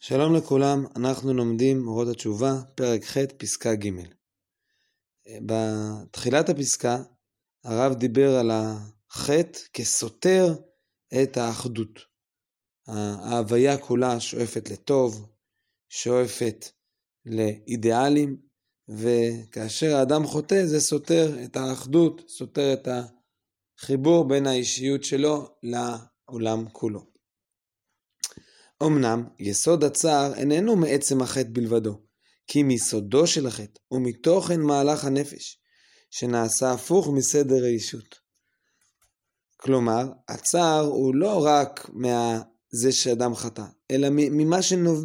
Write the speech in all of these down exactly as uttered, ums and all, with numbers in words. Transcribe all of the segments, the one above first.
שלום לכולם, אנחנו לומדים אורות התשובה, פרק ח' פסקה ג'. בתחילת הפסקה הרב דיבר על החטא כסותר את האחדות. ההוויה כולה שואפת לטוב, שואפת לאידיאלים, וכאשר האדם חוטא זה סותר את האחדות, סותר את החיבור בין האישיות שלו לעולם כולו. אמנם יסוד הצער איננו מעצם החטא בלבדו, כי מיסודו של החטא ומתוכן מהלך הנפש, שנעשה הפוך מסדר האישות. כלומר, הצער הוא לא רק מזה שאדם חטא, אלא ממה, שנוב...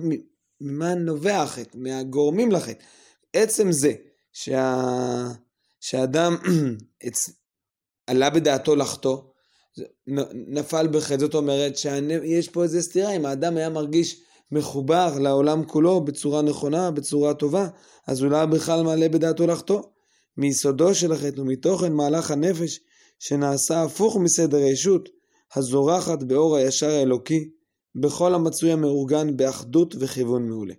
ממה נובע החטא, מהגורמים לחטא. עצם זה שה... שהאדם עלה בדעתו לחטוא, נפל בחטא, זאת אומרת שיש פה איזה סתירה. אם האדם היה מרגיש מחובר לעולם כולו בצורה נכונה, בצורה טובה, אז אולי בכלל מעלה בדעתו לחטוא. מיסודו של החטא ומתוכן מהלך הנפש שנעשה הפוך מסדר הישות, הזורחת באור הישר האלוקי בכל המצוי המאורגן באחדות וכיוון מעולה.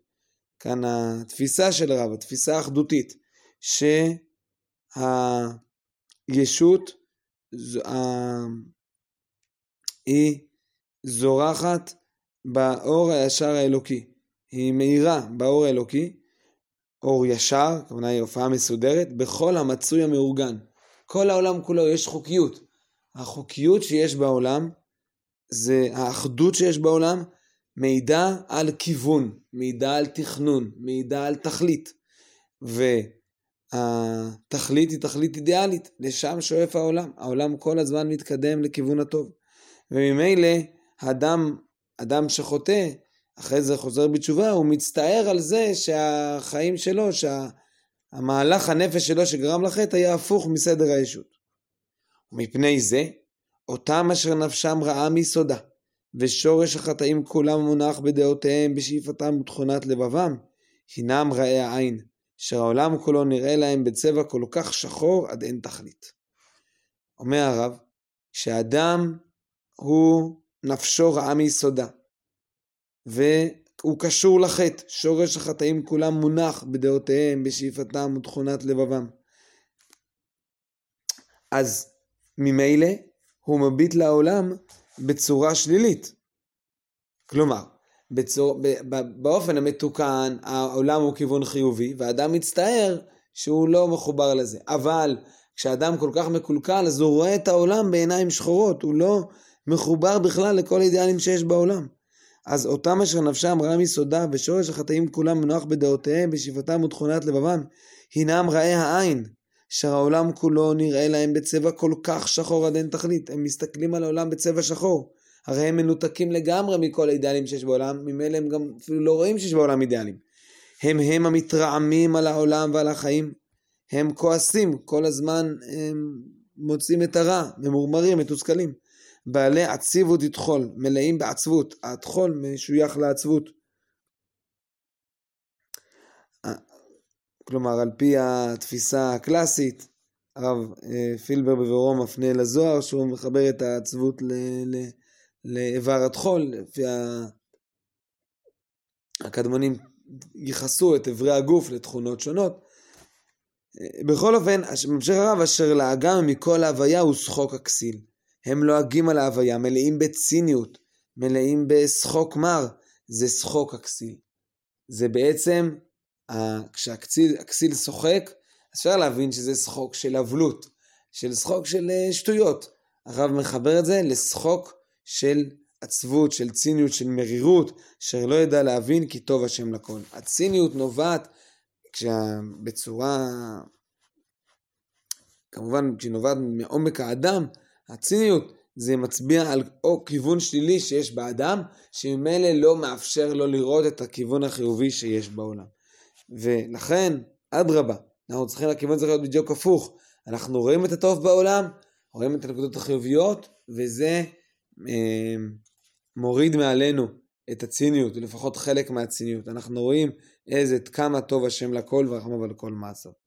כאן התפיסה של הרב, התפיסה האחדותית, שהישות היא זורחת באור הישר האלוקי, היא מאירה באור האלוקי, אור ישר, כמובן היא הופעה מסודרת, בכל המצוי המאורגן. כל העולם כולו יש חוקיות, החוקיות שיש בעולם, זה האחדות שיש בעולם, מעידה על כיוון, מעידה על תכנון, מעידה על תכלית, והתכלית היא תכלית אידיאלית, לשם שואף העולם, העולם כל הזמן מתקדם לכיוון הטוב. וממילא האדם, אדם שחוטא, אחרי זה חוזר בתשובה, הוא מצטער על זה שהחיים שלו, שהמהלך הנפש שלו שגרם לחטא היה הפוך מסדר הישות. ומפני זה, אותם אשר נפשם רעה מיסודה, ושורש החטאים כולם מונח בדעותיהם, בשאיפתם ובתכונת לבבם, הינם רעי העין, שהעולם כולו נראה להם בצבע כל כך שחור עד אין תכלית. אומר הרב, שהאדם הוא נפשו רעה מיסודה, והוא קשור לחטא, שורש החטאים כולם מונח בדעותיהם, בשאיפתם ותכונת לבבם. אז ממילא הוא מביט לעולם בצורה שלילית. כלומר, בצור... באופן המתוקן העולם הוא כיוון חיובי, והאדם מצטער שהוא לא מחובר לזה. אבל כשאדם כל כך מקולקל, אז הוא רואה את העולם בעיניים שחורות, הוא לא מחובר בכלל לכל אידיאלים שיש בעולם. אז אותם אשר נפשם רעה מיסודה, ושורש החטאים כולם מנוח בדעותיהם, בשאיפתם ותכונת לבבם, הינם רעי העין, שהעולם כולו נראה להם בצבע כל כך שחור עד אין תכלית. הם מסתכלים על העולם בצבע שחור, הרי הם מנותקים לגמרי מכל האידיאלים שיש בעולם, ממילא הם גם אפילו לא רואים שיש בעולם אידיאלים. הם הם המתרעמים על העולם ועל החיים, הם כועסים, כל הזמן הם מוצאים את הרע, ממורמרים, מתוסכלים. בעלי עציב ותדחול, מלאים בעצבות, הדחול משוייך לעצבות. כלומר, על פי התפיסה הקלאסית, הרב פילבר בביאורו מפנה לזוהר, שהוא מחבר את העצבות ל- ל- לאיבר הדחול, לפי הקדמונים ייחסו את אברי הגוף לתכונות שונות. בכל אופן, ממשיך הרב, אשר לאגם מכל ההוויה הוא שחוק הכסיל. הם לועגים על ההוויה, מלאים בציניות, מלאים בשחוק מר, זה שחוק הכסיל. זה בעצם, כשהכסיל הכסיל שוחק, אפשר להבין שזה שחוק של אבלות, של שחוק של שטויות. הרב מחבר את זה לשחוק של עצבות, של ציניות, של מרירות, אשר לא ידע להבין כי טוב השם לכל. הציניות נובעת, כשבצורה, כמובן כשנובעת מעומק האדם, הציניות זה מצביע על או כיוון שלילי שיש באדם, שממילא לא מאפשר לו לראות את הכיוון החיובי שיש בעולם. ולכן, אדרבה, אנחנו צריכים, הכיוון צריך להיות בדיוק הפוך. אנחנו רואים את הטוב בעולם, רואים את הנקודות החיוביות, וזה אה, מוריד מעלינו את הציניות, ולפחות חלק מהציניות. אנחנו רואים איזה כמה טוב השם לכל ורחמיו על כל מעשיו.